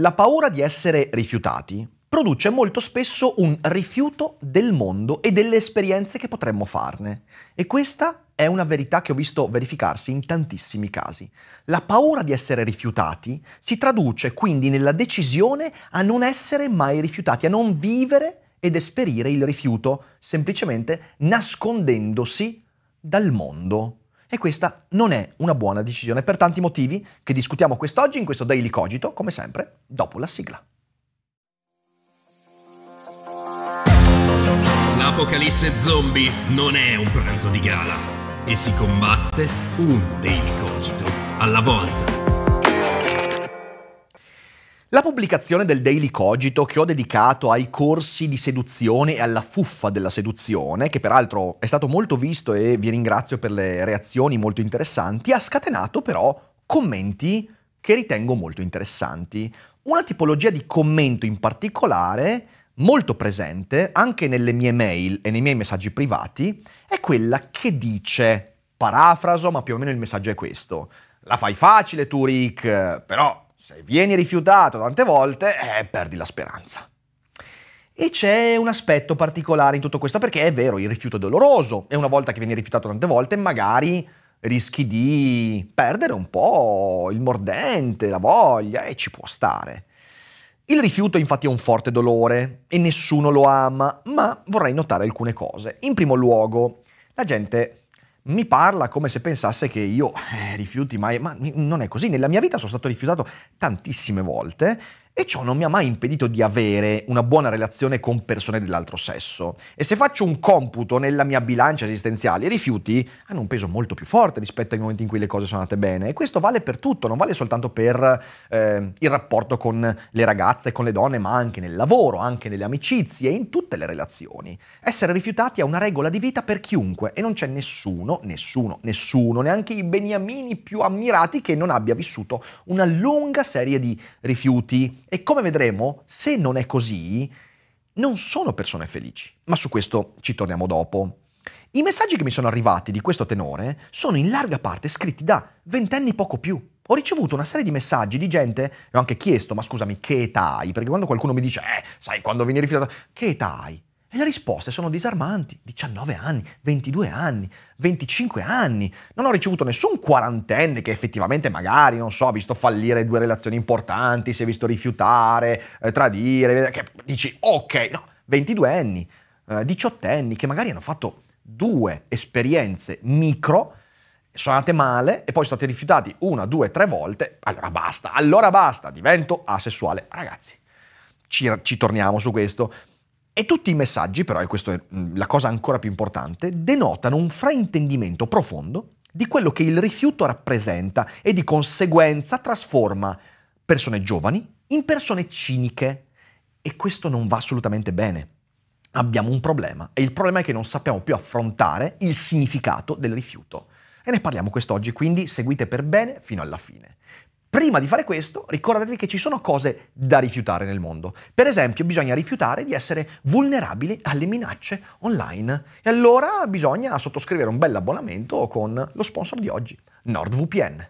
La paura di essere rifiutati produce molto spesso un rifiuto del mondo e delle esperienze che potremmo farne. E questa è una verità che ho visto verificarsi in tantissimi casi. La paura di essere rifiutati si traduce quindi nella decisione a non essere mai rifiutati, a non vivere ed esperire il rifiuto, semplicemente nascondendosi dal mondo. E questa non è una buona decisione per tanti motivi che discutiamo quest'oggi in questo Daily Cogito, come sempre, dopo la sigla. L'apocalisse zombie non è un pranzo di gala e si combatte un Daily Cogito alla volta. La pubblicazione del Daily Cogito che ho dedicato ai corsi di seduzione e alla fuffa della seduzione, che peraltro è stato molto visto e vi ringrazio per le reazioni molto interessanti, ha scatenato però commenti che ritengo molto interessanti. Una tipologia di commento in particolare, molto presente anche nelle mie mail e nei miei messaggi privati, è quella che dice, parafraso ma più o meno il messaggio è questo, la fai facile tu Rick, però... se vieni rifiutato tante volte, perdi la speranza. E c'è un aspetto particolare in tutto questo, perché è vero, il rifiuto è doloroso, e una volta che vieni rifiutato tante volte, magari rischi di perdere un po' il mordente, la voglia, e ci può stare. Il rifiuto infatti è un forte dolore, e nessuno lo ama, ma vorrei notare alcune cose. In primo luogo, la gente... mi parla come se pensasse che io rifiuti mai, ma non è così. Nella mia vita sono stato rifiutato tantissime volte e ciò non mi ha mai impedito di avere una buona relazione con persone dell'altro sesso. E se faccio un computo nella mia bilancia esistenziale, i rifiuti hanno un peso molto più forte rispetto ai momenti in cui le cose sono andate bene. E questo vale per tutto, non vale soltanto per il rapporto con le ragazze, con le donne, ma anche nel lavoro, anche nelle amicizie, in tutte le relazioni. Essere rifiutati è una regola di vita per chiunque e non c'è nessuno, neanche i beniamini più ammirati che non abbia vissuto una lunga serie di rifiuti. E come vedremo, se non è così, non sono persone felici. Ma su questo ci torniamo dopo. I messaggi che mi sono arrivati di questo tenore sono in larga parte scritti da ventenni poco più. Ho ricevuto una serie di messaggi di gente, e ho anche chiesto, ma scusami, che età hai? Perché quando qualcuno mi dice, sai, quando vieni rifiutato, che età hai? E le risposte sono disarmanti, 19 anni, 22 anni, 25 anni, non ho ricevuto nessun quarantenne che effettivamente magari, non so, ha visto fallire due relazioni importanti, si è visto rifiutare, tradire, che dici ok, no, 22enni, 18enni che magari hanno fatto due esperienze micro, sono andate male e poi sono stati rifiutati una, due, tre volte, allora basta, divento asessuale. Ragazzi, ci torniamo su questo. E tutti i messaggi, però, e questa è la cosa ancora più importante, denotano un fraintendimento profondo di quello che il rifiuto rappresenta e di conseguenza trasforma persone giovani in persone ciniche. E questo non va assolutamente bene. Abbiamo un problema e il problema è che non sappiamo più affrontare il significato del rifiuto. E ne parliamo quest'oggi, quindi seguite per bene fino alla fine. Prima di fare questo, ricordatevi che ci sono cose da rifiutare nel mondo. Per esempio, bisogna rifiutare di essere vulnerabili alle minacce online. E allora bisogna sottoscrivere un bel abbonamento con lo sponsor di oggi, NordVPN.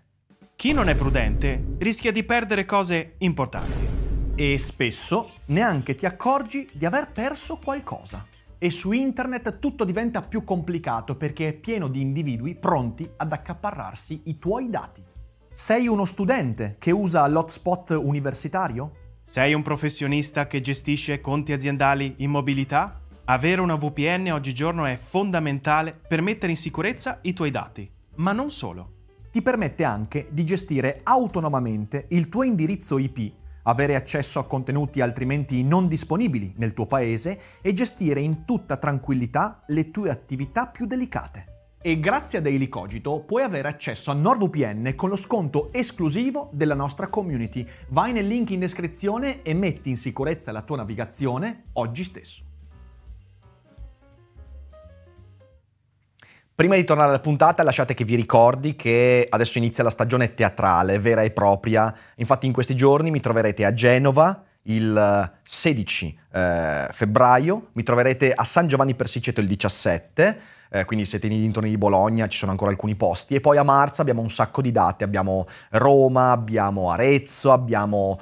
Chi non è prudente rischia di perdere cose importanti. E spesso neanche ti accorgi di aver perso qualcosa. E su internet tutto diventa più complicato perché è pieno di individui pronti ad accaparrarsi i tuoi dati. Sei uno studente che usa l'hotspot universitario? Sei un professionista che gestisce conti aziendali in mobilità? Avere una VPN oggigiorno è fondamentale per mettere in sicurezza i tuoi dati, ma non solo. Ti permette anche di gestire autonomamente il tuo indirizzo IP, avere accesso a contenuti altrimenti non disponibili nel tuo paese e gestire in tutta tranquillità le tue attività più delicate. E grazie a Daily Cogito puoi avere accesso a NordVPN con lo sconto esclusivo della nostra community. Vai nel link in descrizione e metti in sicurezza la tua navigazione oggi stesso. Prima di tornare alla puntata lasciate che vi ricordi che adesso inizia la stagione teatrale vera e propria. Infatti in questi giorni mi troverete a Genova il 16 febbraio, mi troverete a San Giovanni Persiceto il 17, quindi se siete dintorni di Bologna ci sono ancora alcuni posti. E poi a marzo abbiamo un sacco di date, abbiamo Roma, abbiamo Arezzo, abbiamo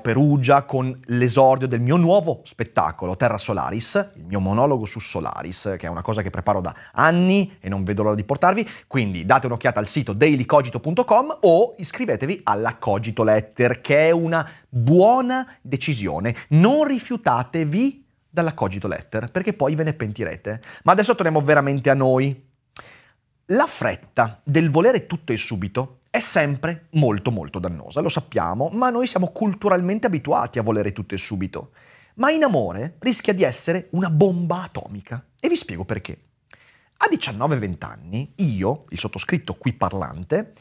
Perugia con l'esordio del mio nuovo spettacolo Terra Solaris, il mio monologo su Solaris, che è una cosa che preparo da anni e non vedo l'ora di portarvi, quindi date un'occhiata al sito dailycogito.com o iscrivetevi alla Cogito Letter, che è una buona decisione. Non rifiutatevi dalla Cogito Letter, perché poi ve ne pentirete. Ma adesso torniamo veramente a noi. La fretta del volere tutto e subito è sempre molto molto dannosa, lo sappiamo, ma noi siamo culturalmente abituati a volere tutto e subito. Ma in amore rischia di essere una bomba atomica. E vi spiego perché. A 19-20 anni, io, il sottoscritto qui parlante,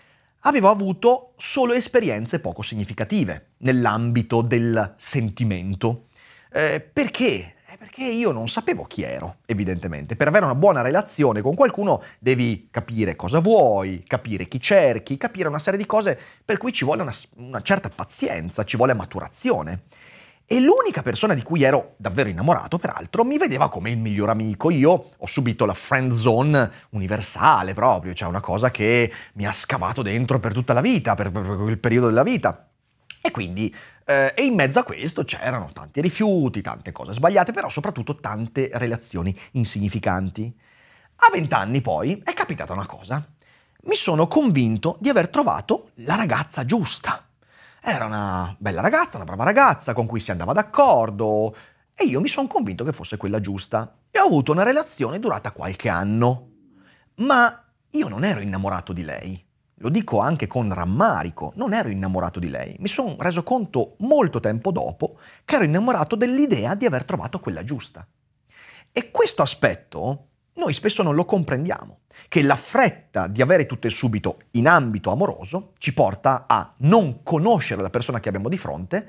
avevo avuto solo esperienze poco significative nell'ambito del sentimento. Perché? Perché io non sapevo chi ero, evidentemente. Per avere una buona relazione con qualcuno devi capire cosa vuoi, capire chi cerchi, capire una serie di cose per cui ci vuole una certa pazienza, ci vuole maturazione. E l'unica persona di cui ero davvero innamorato, peraltro, mi vedeva come il miglior amico. Io ho subito la friend zone universale proprio, cioè una cosa che mi ha scavato dentro per tutta la vita, per quel periodo della vita. E quindi, e in mezzo a questo c'erano tanti rifiuti, tante cose sbagliate, però soprattutto tante relazioni insignificanti. A 20 anni poi è capitata una cosa. Mi sono convinto di aver trovato la ragazza giusta. Era una bella ragazza, una brava ragazza, con cui si andava d'accordo, e io mi sono convinto che fosse quella giusta. E ho avuto una relazione durata qualche anno. Ma io non ero innamorato di lei. Lo dico anche con rammarico, non ero innamorato di lei. Mi sono reso conto molto tempo dopo che ero innamorato dell'idea di aver trovato quella giusta. E questo aspetto noi spesso non lo comprendiamo, che la fretta di avere tutto e subito in ambito amoroso ci porta a non conoscere la persona che abbiamo di fronte,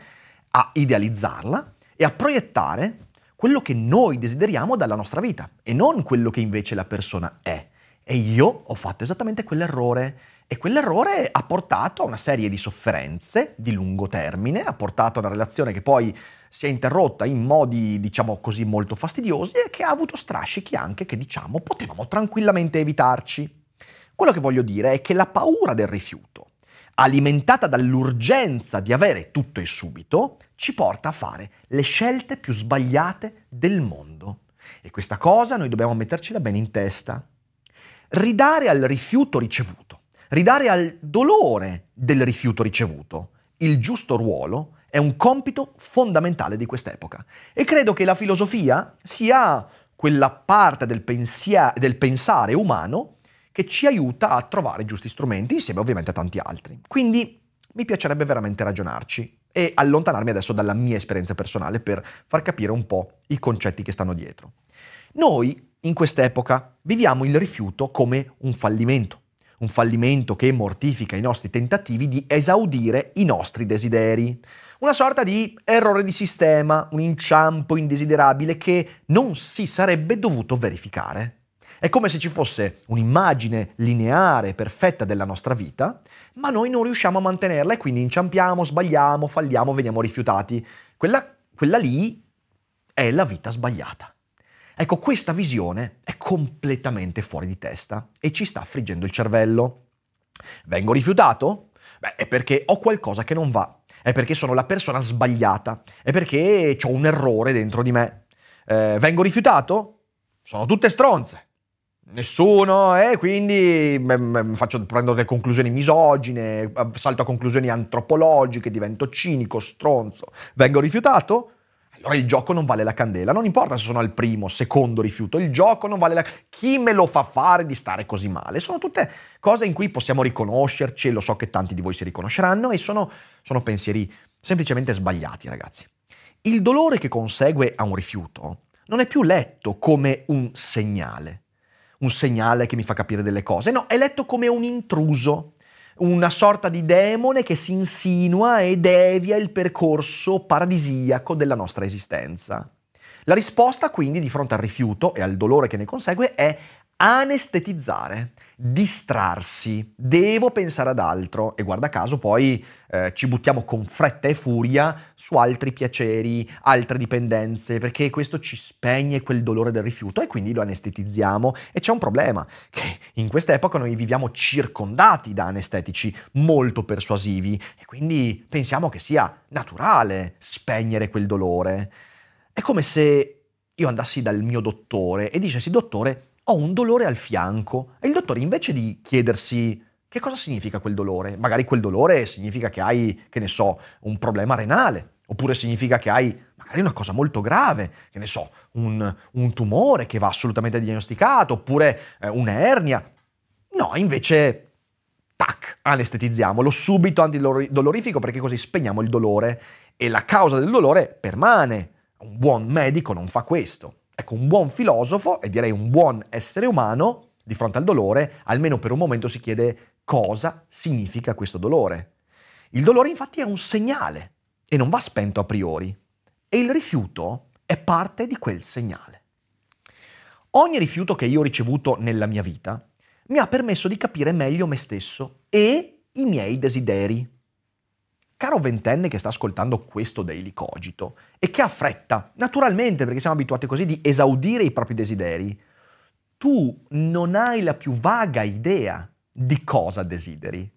a idealizzarla e a proiettare quello che noi desideriamo dalla nostra vita e non quello che invece la persona è. E io ho fatto esattamente quell'errore, e quell'errore ha portato a una serie di sofferenze di lungo termine, ha portato a una relazione che poi si è interrotta in modi, diciamo così, molto fastidiosi e che ha avuto strascichi anche che, diciamo, potevamo tranquillamente evitarci. Quello che voglio dire è che la paura del rifiuto, alimentata dall'urgenza di avere tutto e subito, ci porta a fare le scelte più sbagliate del mondo. E questa cosa noi dobbiamo mettercela bene in testa. Ridare al rifiuto ricevuto, ridare al dolore del rifiuto ricevuto il giusto ruolo è un compito fondamentale di quest'epoca. E credo che la filosofia sia quella parte del pensare umano che ci aiuta a trovare i giusti strumenti, insieme ovviamente a tanti altri. Quindi mi piacerebbe veramente ragionarci e allontanarmi adesso dalla mia esperienza personale per far capire un po' i concetti che stanno dietro. Noi, in quest'epoca, viviamo il rifiuto come un fallimento che mortifica i nostri tentativi di esaudire i nostri desideri. Una sorta di errore di sistema, un inciampo indesiderabile che non si sarebbe dovuto verificare. È come se ci fosse un'immagine lineare, perfetta della nostra vita, ma noi non riusciamo a mantenerla e quindi inciampiamo, sbagliamo, falliamo, veniamo rifiutati. Quella lì è la vita sbagliata. Ecco, questa visione è completamente fuori di testa e ci sta friggendo il cervello. Vengo rifiutato? Beh, è perché ho qualcosa che non va, è perché sono la persona sbagliata, è perché c'ho un errore dentro di me. Vengo rifiutato? Sono tutte stronze. Nessuno, quindi prendo delle conclusioni misogine, salto a conclusioni antropologiche, divento cinico, stronzo. Vengo rifiutato? Allora il gioco non vale la candela, non importa se sono al primo, secondo rifiuto, il gioco non vale la candela. Chi me lo fa fare di stare così male? Sono tutte cose in cui possiamo riconoscerci, e lo so che tanti di voi si riconosceranno, e sono pensieri semplicemente sbagliati, ragazzi. Il dolore che consegue a un rifiuto non è più letto come un segnale che mi fa capire delle cose, no, è letto come un intruso, una sorta di demone che si insinua e devia il percorso paradisiaco della nostra esistenza. La risposta quindi di fronte al rifiuto e al dolore che ne consegue è anestetizzare, distrarsi, devo pensare ad altro e guarda caso poi ci buttiamo con fretta e furia su altri piaceri, altre dipendenze, perché questo ci spegne quel dolore del rifiuto e quindi lo anestetizziamo. E c'è un problema, che in quest'epoca noi viviamo circondati da anestetici molto persuasivi e quindi pensiamo che sia naturale spegnere quel dolore. È come se io andassi dal mio dottore e dicessi: dottore, ho un dolore al fianco, e il dottore, invece di chiedersi che cosa significa quel dolore, magari quel dolore significa che hai, che ne so, un problema renale, oppure significa che hai magari una cosa molto grave, che ne so, un tumore che va assolutamente diagnosticato, oppure un'ernia. No, invece, tac, anestetizziamolo subito, antidolorifico, perché così spegniamo il dolore e la causa del dolore permane. Un buon medico non fa questo. Ecco, un buon filosofo, e direi un buon essere umano, di fronte al dolore, almeno per un momento si chiede cosa significa questo dolore. Il dolore infatti è un segnale e non va spento a priori, e il rifiuto è parte di quel segnale. Ogni rifiuto che io ho ricevuto nella mia vita mi ha permesso di capire meglio me stesso e i miei desideri. Caro ventenne che sta ascoltando questo Daily Cogito e che ha fretta, naturalmente, perché siamo abituati così, di esaudire i propri desideri, tu non hai la più vaga idea di cosa desideri.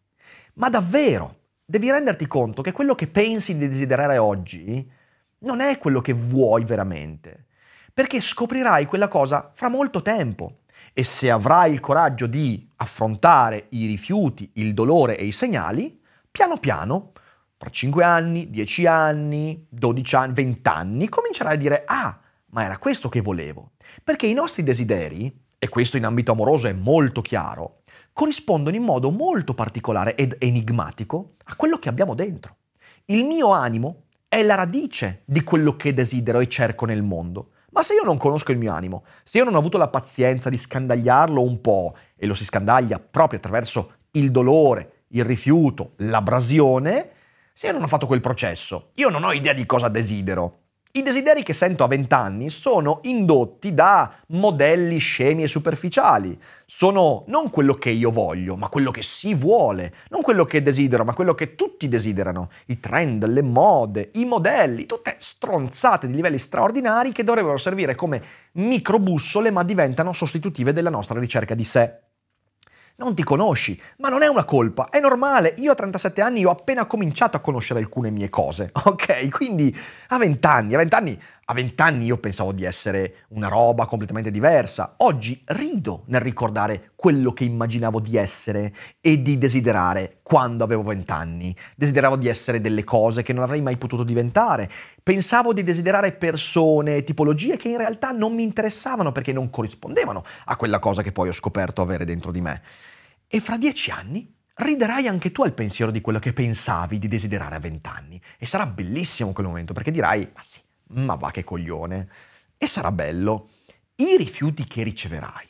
Ma davvero, devi renderti conto che quello che pensi di desiderare oggi non è quello che vuoi veramente, perché scoprirai quella cosa fra molto tempo. E se avrai il coraggio di affrontare i rifiuti, il dolore e i segnali, piano piano, tra 5 anni, 10 anni, 12 anni, 20 anni, comincerai a dire: ah, ma era questo che volevo. Perché i nostri desideri, e questo in ambito amoroso è molto chiaro, corrispondono in modo molto particolare ed enigmatico a quello che abbiamo dentro. Il mio animo è la radice di quello che desidero e cerco nel mondo. Ma se io non conosco il mio animo, se io non ho avuto la pazienza di scandagliarlo un po', e lo si scandaglia proprio attraverso il dolore, il rifiuto, l'abrasione, se io non ho fatto quel processo, io non ho idea di cosa desidero. I desideri che sento a 20 anni sono indotti da modelli scemi e superficiali. Sono non quello che io voglio, ma quello che si vuole. Non quello che desidero, ma quello che tutti desiderano. I trend, le mode, i modelli, tutte stronzate di livelli straordinari che dovrebbero servire come microbussole, ma diventano sostitutive della nostra ricerca di sé. Non ti conosci, ma non è una colpa, è normale. Io a 37 anni ho appena cominciato a conoscere alcune mie cose, ok? Quindi a 20 anni io pensavo di essere una roba completamente diversa. Oggi rido nel ricordare quello che immaginavo di essere e di desiderare quando avevo 20 anni. Desideravo di essere delle cose che non avrei mai potuto diventare. Pensavo di desiderare persone, tipologie che in realtà non mi interessavano perché non corrispondevano a quella cosa che poi ho scoperto avere dentro di me. E fra 10 anni riderai anche tu al pensiero di quello che pensavi di desiderare a 20 anni. E sarà bellissimo quel momento, perché dirai: ma sì, ma va che coglione. E sarà bello. I rifiuti che riceverai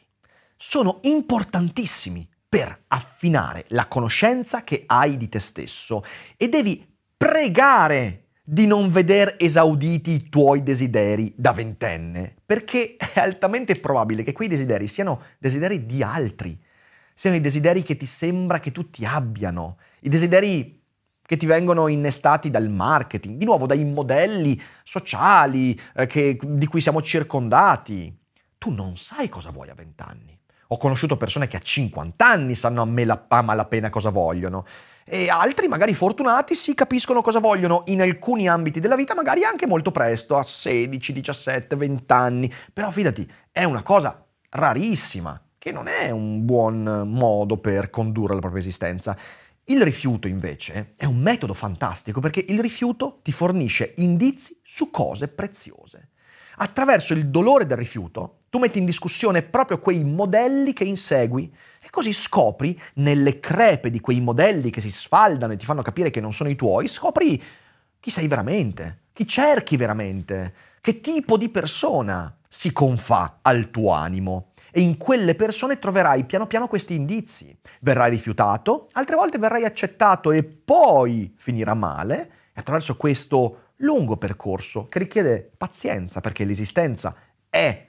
sono importantissimi per affinare la conoscenza che hai di te stesso, e devi pregare di non veder esauditi i tuoi desideri da ventenne, perché è altamente probabile che quei desideri siano desideri di altri, siano i desideri che ti sembra che tutti abbiano, i desideri che ti vengono innestati dal marketing, di nuovo dai modelli sociali di cui siamo circondati. Tu non sai cosa vuoi a 20 anni. Ho conosciuto persone che a 50 anni sanno a malapena cosa vogliono, e altri, magari fortunati, si capiscono cosa vogliono in alcuni ambiti della vita, magari anche molto presto, a 16, 17, 20 anni. Però fidati, è una cosa rarissima, che non è un buon modo per condurre la propria esistenza. Il rifiuto, invece, è un metodo fantastico, perché il rifiuto ti fornisce indizi su cose preziose. Attraverso il dolore del rifiuto, tu metti in discussione proprio quei modelli che insegui, e così scopri, nelle crepe di quei modelli che si sfaldano e ti fanno capire che non sono i tuoi, scopri chi sei veramente, chi cerchi veramente, che tipo di persona si confà al tuo animo. E in quelle persone troverai piano piano questi indizi. Verrai rifiutato, altre volte verrai accettato e poi finirà male. E attraverso questo lungo percorso, che richiede pazienza, perché l'esistenza è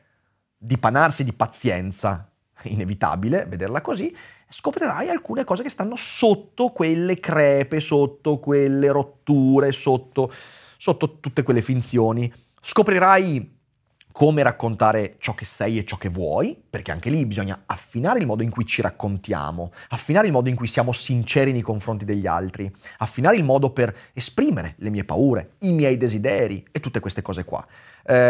dipanarsi di pazienza, inevitabile vederla così, scoprirai alcune cose che stanno sotto quelle crepe, sotto quelle rotture, sotto tutte quelle finzioni. Scoprirai come raccontare ciò che sei e ciò che vuoi, perché anche lì bisogna affinare il modo in cui ci raccontiamo, affinare il modo in cui siamo sinceri nei confronti degli altri, affinare il modo per esprimere le mie paure, i miei desideri e tutte queste cose qua.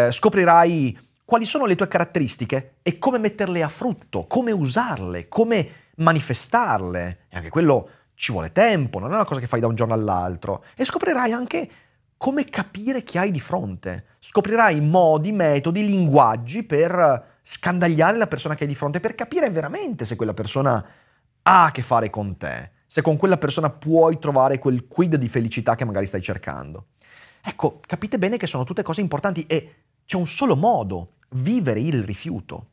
Scoprirai quali sono le tue caratteristiche e come metterle a frutto, come usarle, come manifestarle. E anche quello ci vuole tempo, non è una cosa che fai da un giorno all'altro. E scoprirai anche come capire chi hai di fronte. Scoprirai modi, metodi, linguaggi per scandagliare la persona che hai di fronte, per capire veramente se quella persona ha a che fare con te, se con quella persona puoi trovare quel quid di felicità che magari stai cercando. Ecco, capite bene che sono tutte cose importanti e c'è un solo modo: vivere il rifiuto.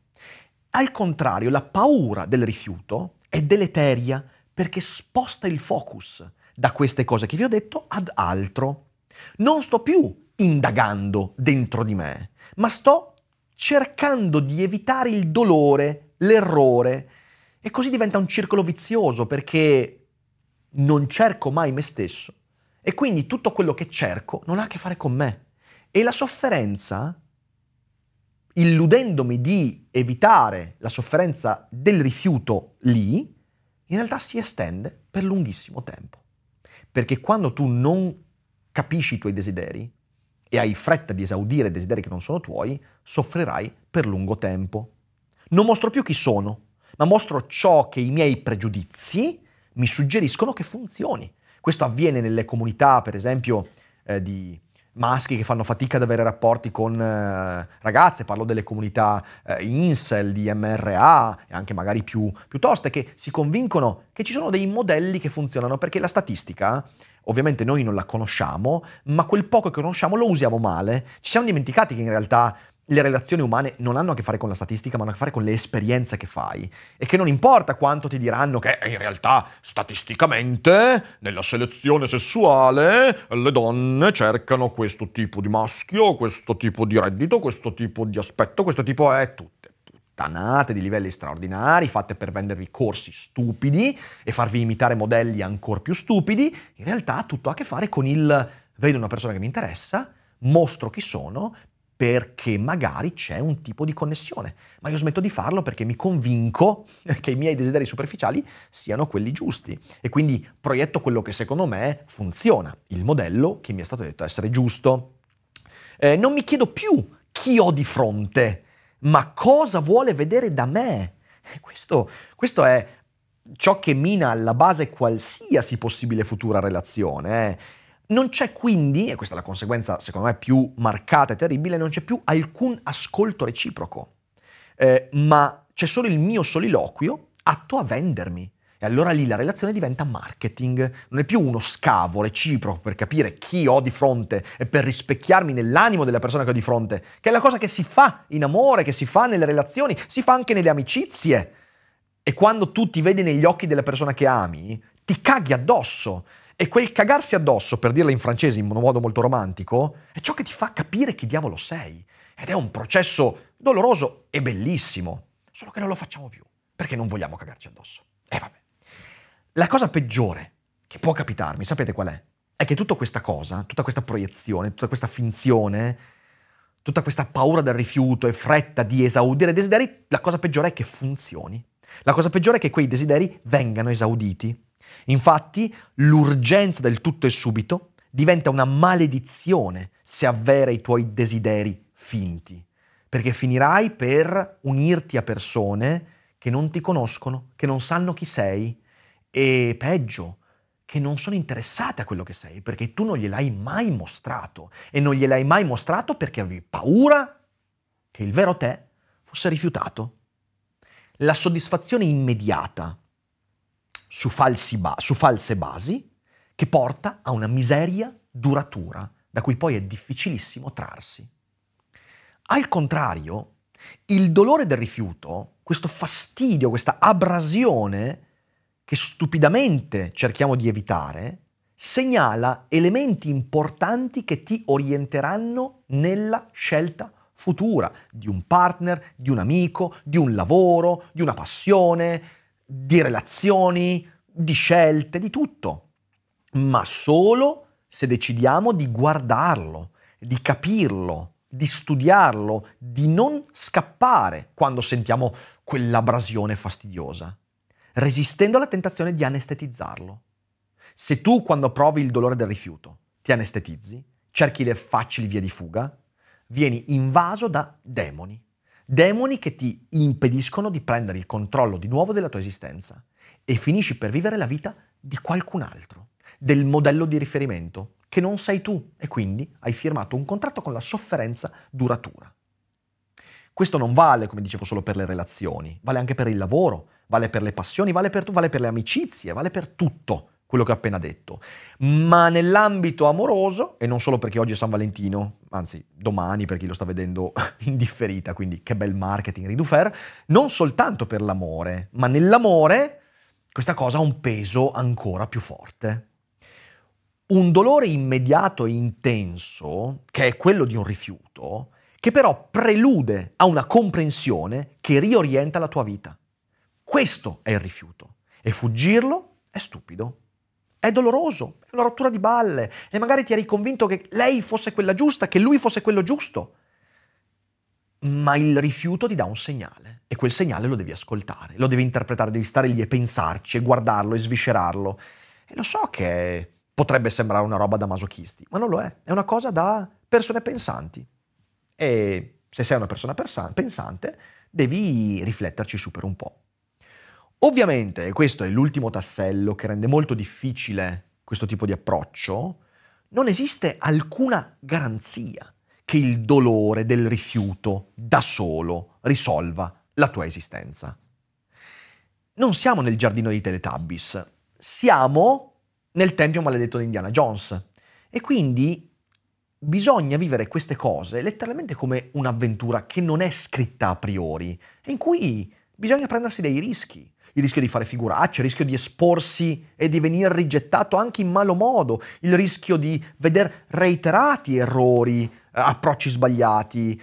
Al contrario, la paura del rifiuto è deleteria perché sposta il focus da queste cose che vi ho detto ad altro. Non sto più indagando dentro di me, ma sto cercando di evitare il dolore, l'errore, e così diventa un circolo vizioso perché non cerco mai me stesso e quindi tutto quello che cerco non ha a che fare con me. E la sofferenza, illudendomi di evitare la sofferenza del rifiuto lì, in realtà si estende per lunghissimo tempo. Perché quando tu non capisci i tuoi desideri e hai fretta di esaudire desideri che non sono tuoi, soffrirai per lungo tempo. Non mostro più chi sono, ma mostro ciò che i miei pregiudizi mi suggeriscono che funzioni. Questo avviene nelle comunità, per esempio, di maschi che fanno fatica ad avere rapporti con ragazze, parlo delle comunità Incel, di MRA e anche magari più toste, che si convincono che ci sono dei modelli che funzionano, perché la statistica ovviamente noi non la conosciamo, ma quel poco che conosciamo lo usiamo male. Ci siamo dimenticati che in realtà le relazioni umane non hanno a che fare con la statistica, ma hanno a che fare con le esperienze che fai, e che non importa quanto ti diranno che in realtà statisticamente nella selezione sessuale le donne cercano questo tipo di maschio, questo tipo di reddito, questo tipo di aspetto, questo tipo è tutte puttanate di livelli straordinari fatte per vendervi corsi stupidi e farvi imitare modelli ancora più stupidi. In realtà tutto ha a che fare con il vedo una persona che mi interessa, mostro chi sono, perché magari c'è un tipo di connessione, ma io smetto di farlo perché mi convinco che i miei desideri superficiali siano quelli giusti e quindi proietto quello che secondo me funziona, il modello che mi è stato detto essere giusto. Non mi chiedo più chi ho di fronte, ma cosa vuole vedere da me. Questo è ciò che mina alla base qualsiasi possibile futura relazione. Non c'è quindi, e questa è la conseguenza secondo me più marcata e terribile, non c'è più alcun ascolto reciproco, ma c'è solo il mio soliloquio atto a vendermi. E allora lì la relazione diventa marketing, non è più uno scavo reciproco per capire chi ho di fronte e per rispecchiarmi nell'animo della persona che ho di fronte, che è la cosa che si fa in amore, che si fa nelle relazioni, si fa anche nelle amicizie. E quando tu ti vedi negli occhi della persona che ami, ti caghi addosso. E quel cagarsi addosso, per dirla in francese in un modo molto romantico, è ciò che ti fa capire chi diavolo sei. Ed è un processo doloroso e bellissimo, solo che non lo facciamo più, perché non vogliamo cagarci addosso. E vabbè. La cosa peggiore che può capitarmi, sapete qual è? È che tutta questa cosa, tutta questa proiezione, tutta questa finzione, tutta questa paura del rifiuto e fretta di esaudire desideri, la cosa peggiore è che funzioni. La cosa peggiore è che quei desideri vengano esauditi. Infatti, l'urgenza del tutto e subito diventa una maledizione se avvera i tuoi desideri finti, perché finirai per unirti a persone che non ti conoscono, che non sanno chi sei e, peggio, che non sono interessate a quello che sei, perché tu non gliel'hai mai mostrato, e non gliel'hai mai mostrato perché avevi paura che il vero te fosse rifiutato. La soddisfazione immediata su false basi, che porta a una miseria duratura, da cui poi è difficilissimo trarsi. Al contrario, il dolore del rifiuto, questo fastidio, questa abrasione che stupidamente cerchiamo di evitare, segnala elementi importanti che ti orienteranno nella scelta futura, di un partner, di un amico, di un lavoro, di una passione, di relazioni, di scelte, di tutto. Ma solo se decidiamo di guardarlo, di capirlo, di studiarlo, di non scappare quando sentiamo quell'abrasione fastidiosa, resistendo alla tentazione di anestetizzarlo. Se tu, quando provi il dolore del rifiuto, ti anestetizzi, cerchi le facili vie di fuga, vieni invaso da demoni. Demoni che ti impediscono di prendere il controllo di nuovo della tua esistenza e finisci per vivere la vita di qualcun altro, del modello di riferimento, che non sei tu, e quindi hai firmato un contratto con la sofferenza duratura. Questo non vale, come dicevo, solo per le relazioni, vale anche per il lavoro, vale per le passioni, vale per le amicizie, vale per tutto quello che ho appena detto. Ma nell'ambito amoroso, e non solo perché oggi è San Valentino, anzi domani per chi lo sta vedendo in differita, quindi che bel marketing RickDufer, non soltanto per l'amore, ma nell'amore questa cosa ha un peso ancora più forte. Un dolore immediato e intenso, che è quello di un rifiuto, che però prelude a una comprensione che riorienta la tua vita. Questo è il rifiuto, e fuggirlo è stupido, è doloroso, è una rottura di balle, e magari ti eri convinto che lei fosse quella giusta, che lui fosse quello giusto. Ma il rifiuto ti dà un segnale, e quel segnale lo devi ascoltare, lo devi interpretare, devi stare lì e pensarci, e guardarlo, e sviscerarlo. E lo so che potrebbe sembrare una roba da masochisti, ma non lo è una cosa da persone pensanti. E se sei una persona pensante, devi rifletterci su per un po'. Ovviamente, e questo è l'ultimo tassello che rende molto difficile questo tipo di approccio, non esiste alcuna garanzia che il dolore del rifiuto da solo risolva la tua esistenza. Non siamo nel giardino dei Teletubbies, siamo nel tempio maledetto di Indiana Jones, e quindi bisogna vivere queste cose letteralmente come un'avventura che non è scritta a priori e in cui bisogna prendersi dei rischi, il rischio di fare figuracce, il rischio di esporsi e di venire rigettato anche in malo modo, il rischio di veder reiterati errori, approcci sbagliati.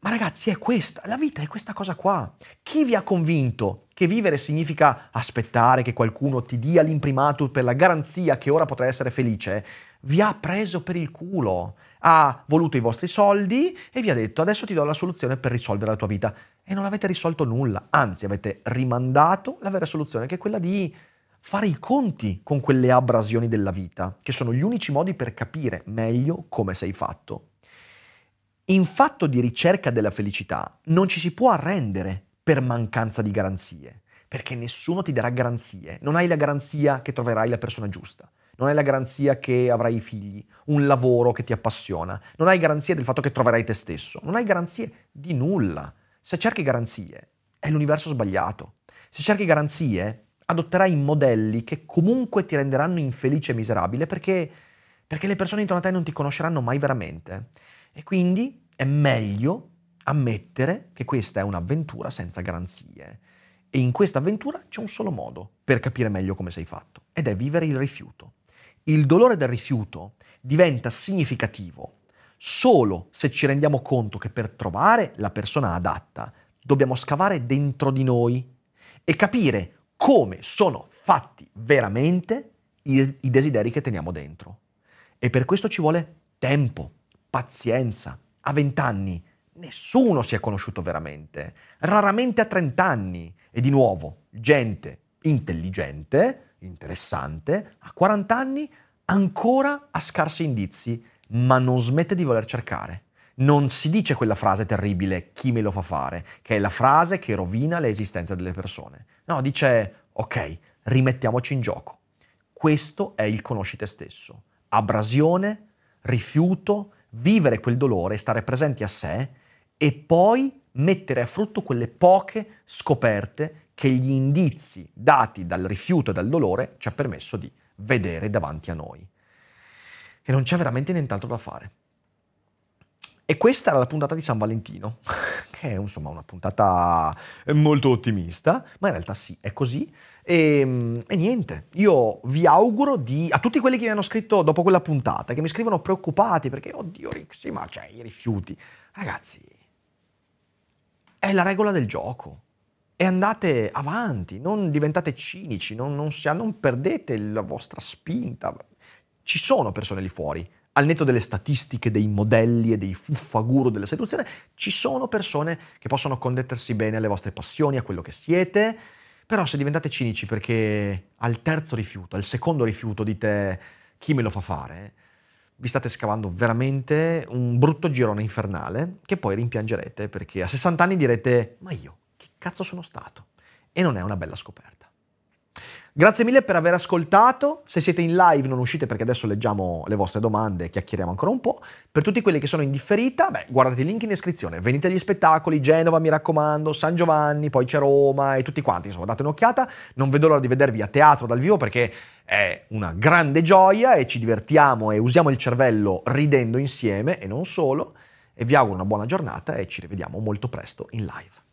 Ma ragazzi, è questa, la vita è questa cosa qua. Chi vi ha convinto che vivere significa aspettare che qualcuno ti dia l'imprimatur per la garanzia che ora potrai essere felice, vi ha preso per il culo, ha voluto i vostri soldi e vi ha detto adesso ti do la soluzione per risolvere la tua vita. E non avete risolto nulla, anzi avete rimandato la vera soluzione, che è quella di fare i conti con quelle abrasioni della vita, che sono gli unici modi per capire meglio come sei fatto. In fatto di ricerca della felicità non ci si può arrendere per mancanza di garanzie, perché nessuno ti darà garanzie. Non hai la garanzia che troverai la persona giusta, non hai la garanzia che avrai figli, un lavoro che ti appassiona, non hai garanzie del fatto che troverai te stesso, non hai garanzie di nulla. Se cerchi garanzie, è l'universo sbagliato. Se cerchi garanzie, adotterai modelli che comunque ti renderanno infelice e miserabile, perché le persone intorno a te non ti conosceranno mai veramente. E quindi è meglio ammettere che questa è un'avventura senza garanzie. E in questa avventura c'è un solo modo per capire meglio come sei fatto, ed è vivere il rifiuto. Il dolore del rifiuto diventa significativo solo se ci rendiamo conto che per trovare la persona adatta dobbiamo scavare dentro di noi e capire come sono fatti veramente i desideri che teniamo dentro. E per questo ci vuole tempo. Pazienza. A 20 anni nessuno si è conosciuto veramente, raramente a 30 anni, e di nuovo gente intelligente, interessante, a 40 anni ancora a scarsi indizi, ma non smette di voler cercare. Non si dice quella frase terribile, chi me lo fa fare, che è la frase che rovina l'esistenza delle persone. No, dice ok, rimettiamoci in gioco. Questo è il conosci te stesso. Abrasione, rifiuto, vivere quel dolore, stare presenti a sé e poi mettere a frutto quelle poche scoperte che gli indizi dati dal rifiuto e dal dolore ci ha permesso di vedere davanti a noi. E non c'è veramente nient'altro da fare. E questa era la puntata di San Valentino, che è insomma una puntata molto ottimista, ma in realtà sì, è così. E niente, io vi auguro a tutti quelli che mi hanno scritto dopo quella puntata, che mi scrivono preoccupati perché, oddio Rick, sì ma c'è i rifiuti. Ragazzi, È la regola del gioco. E andate avanti, non diventate cinici, non perdete la vostra spinta. Ci sono persone lì fuori, al netto delle statistiche, dei modelli e dei fuffaguru della seduzione, ci sono persone che possono connettersi bene alle vostre passioni, a quello che siete, però se diventate cinici perché al terzo rifiuto, al secondo rifiuto dite chi me lo fa fare, vi state scavando veramente un brutto girone infernale che poi rimpiangerete perché a 60 anni direte ma io che cazzo sono stato? E non è una bella scoperta. Grazie mille per aver ascoltato, se siete in live non uscite perché adesso leggiamo le vostre domande, chiacchieriamo ancora un po', per tutti quelli che sono in differita, beh, guardate i link in descrizione, venite agli spettacoli, Genova mi raccomando, San Giovanni, poi c'è Roma e tutti quanti, insomma date un'occhiata, non vedo l'ora di vedervi a teatro dal vivo perché è una grande gioia e ci divertiamo e usiamo il cervello ridendo insieme e non solo, e vi auguro una buona giornata e ci rivediamo molto presto in live.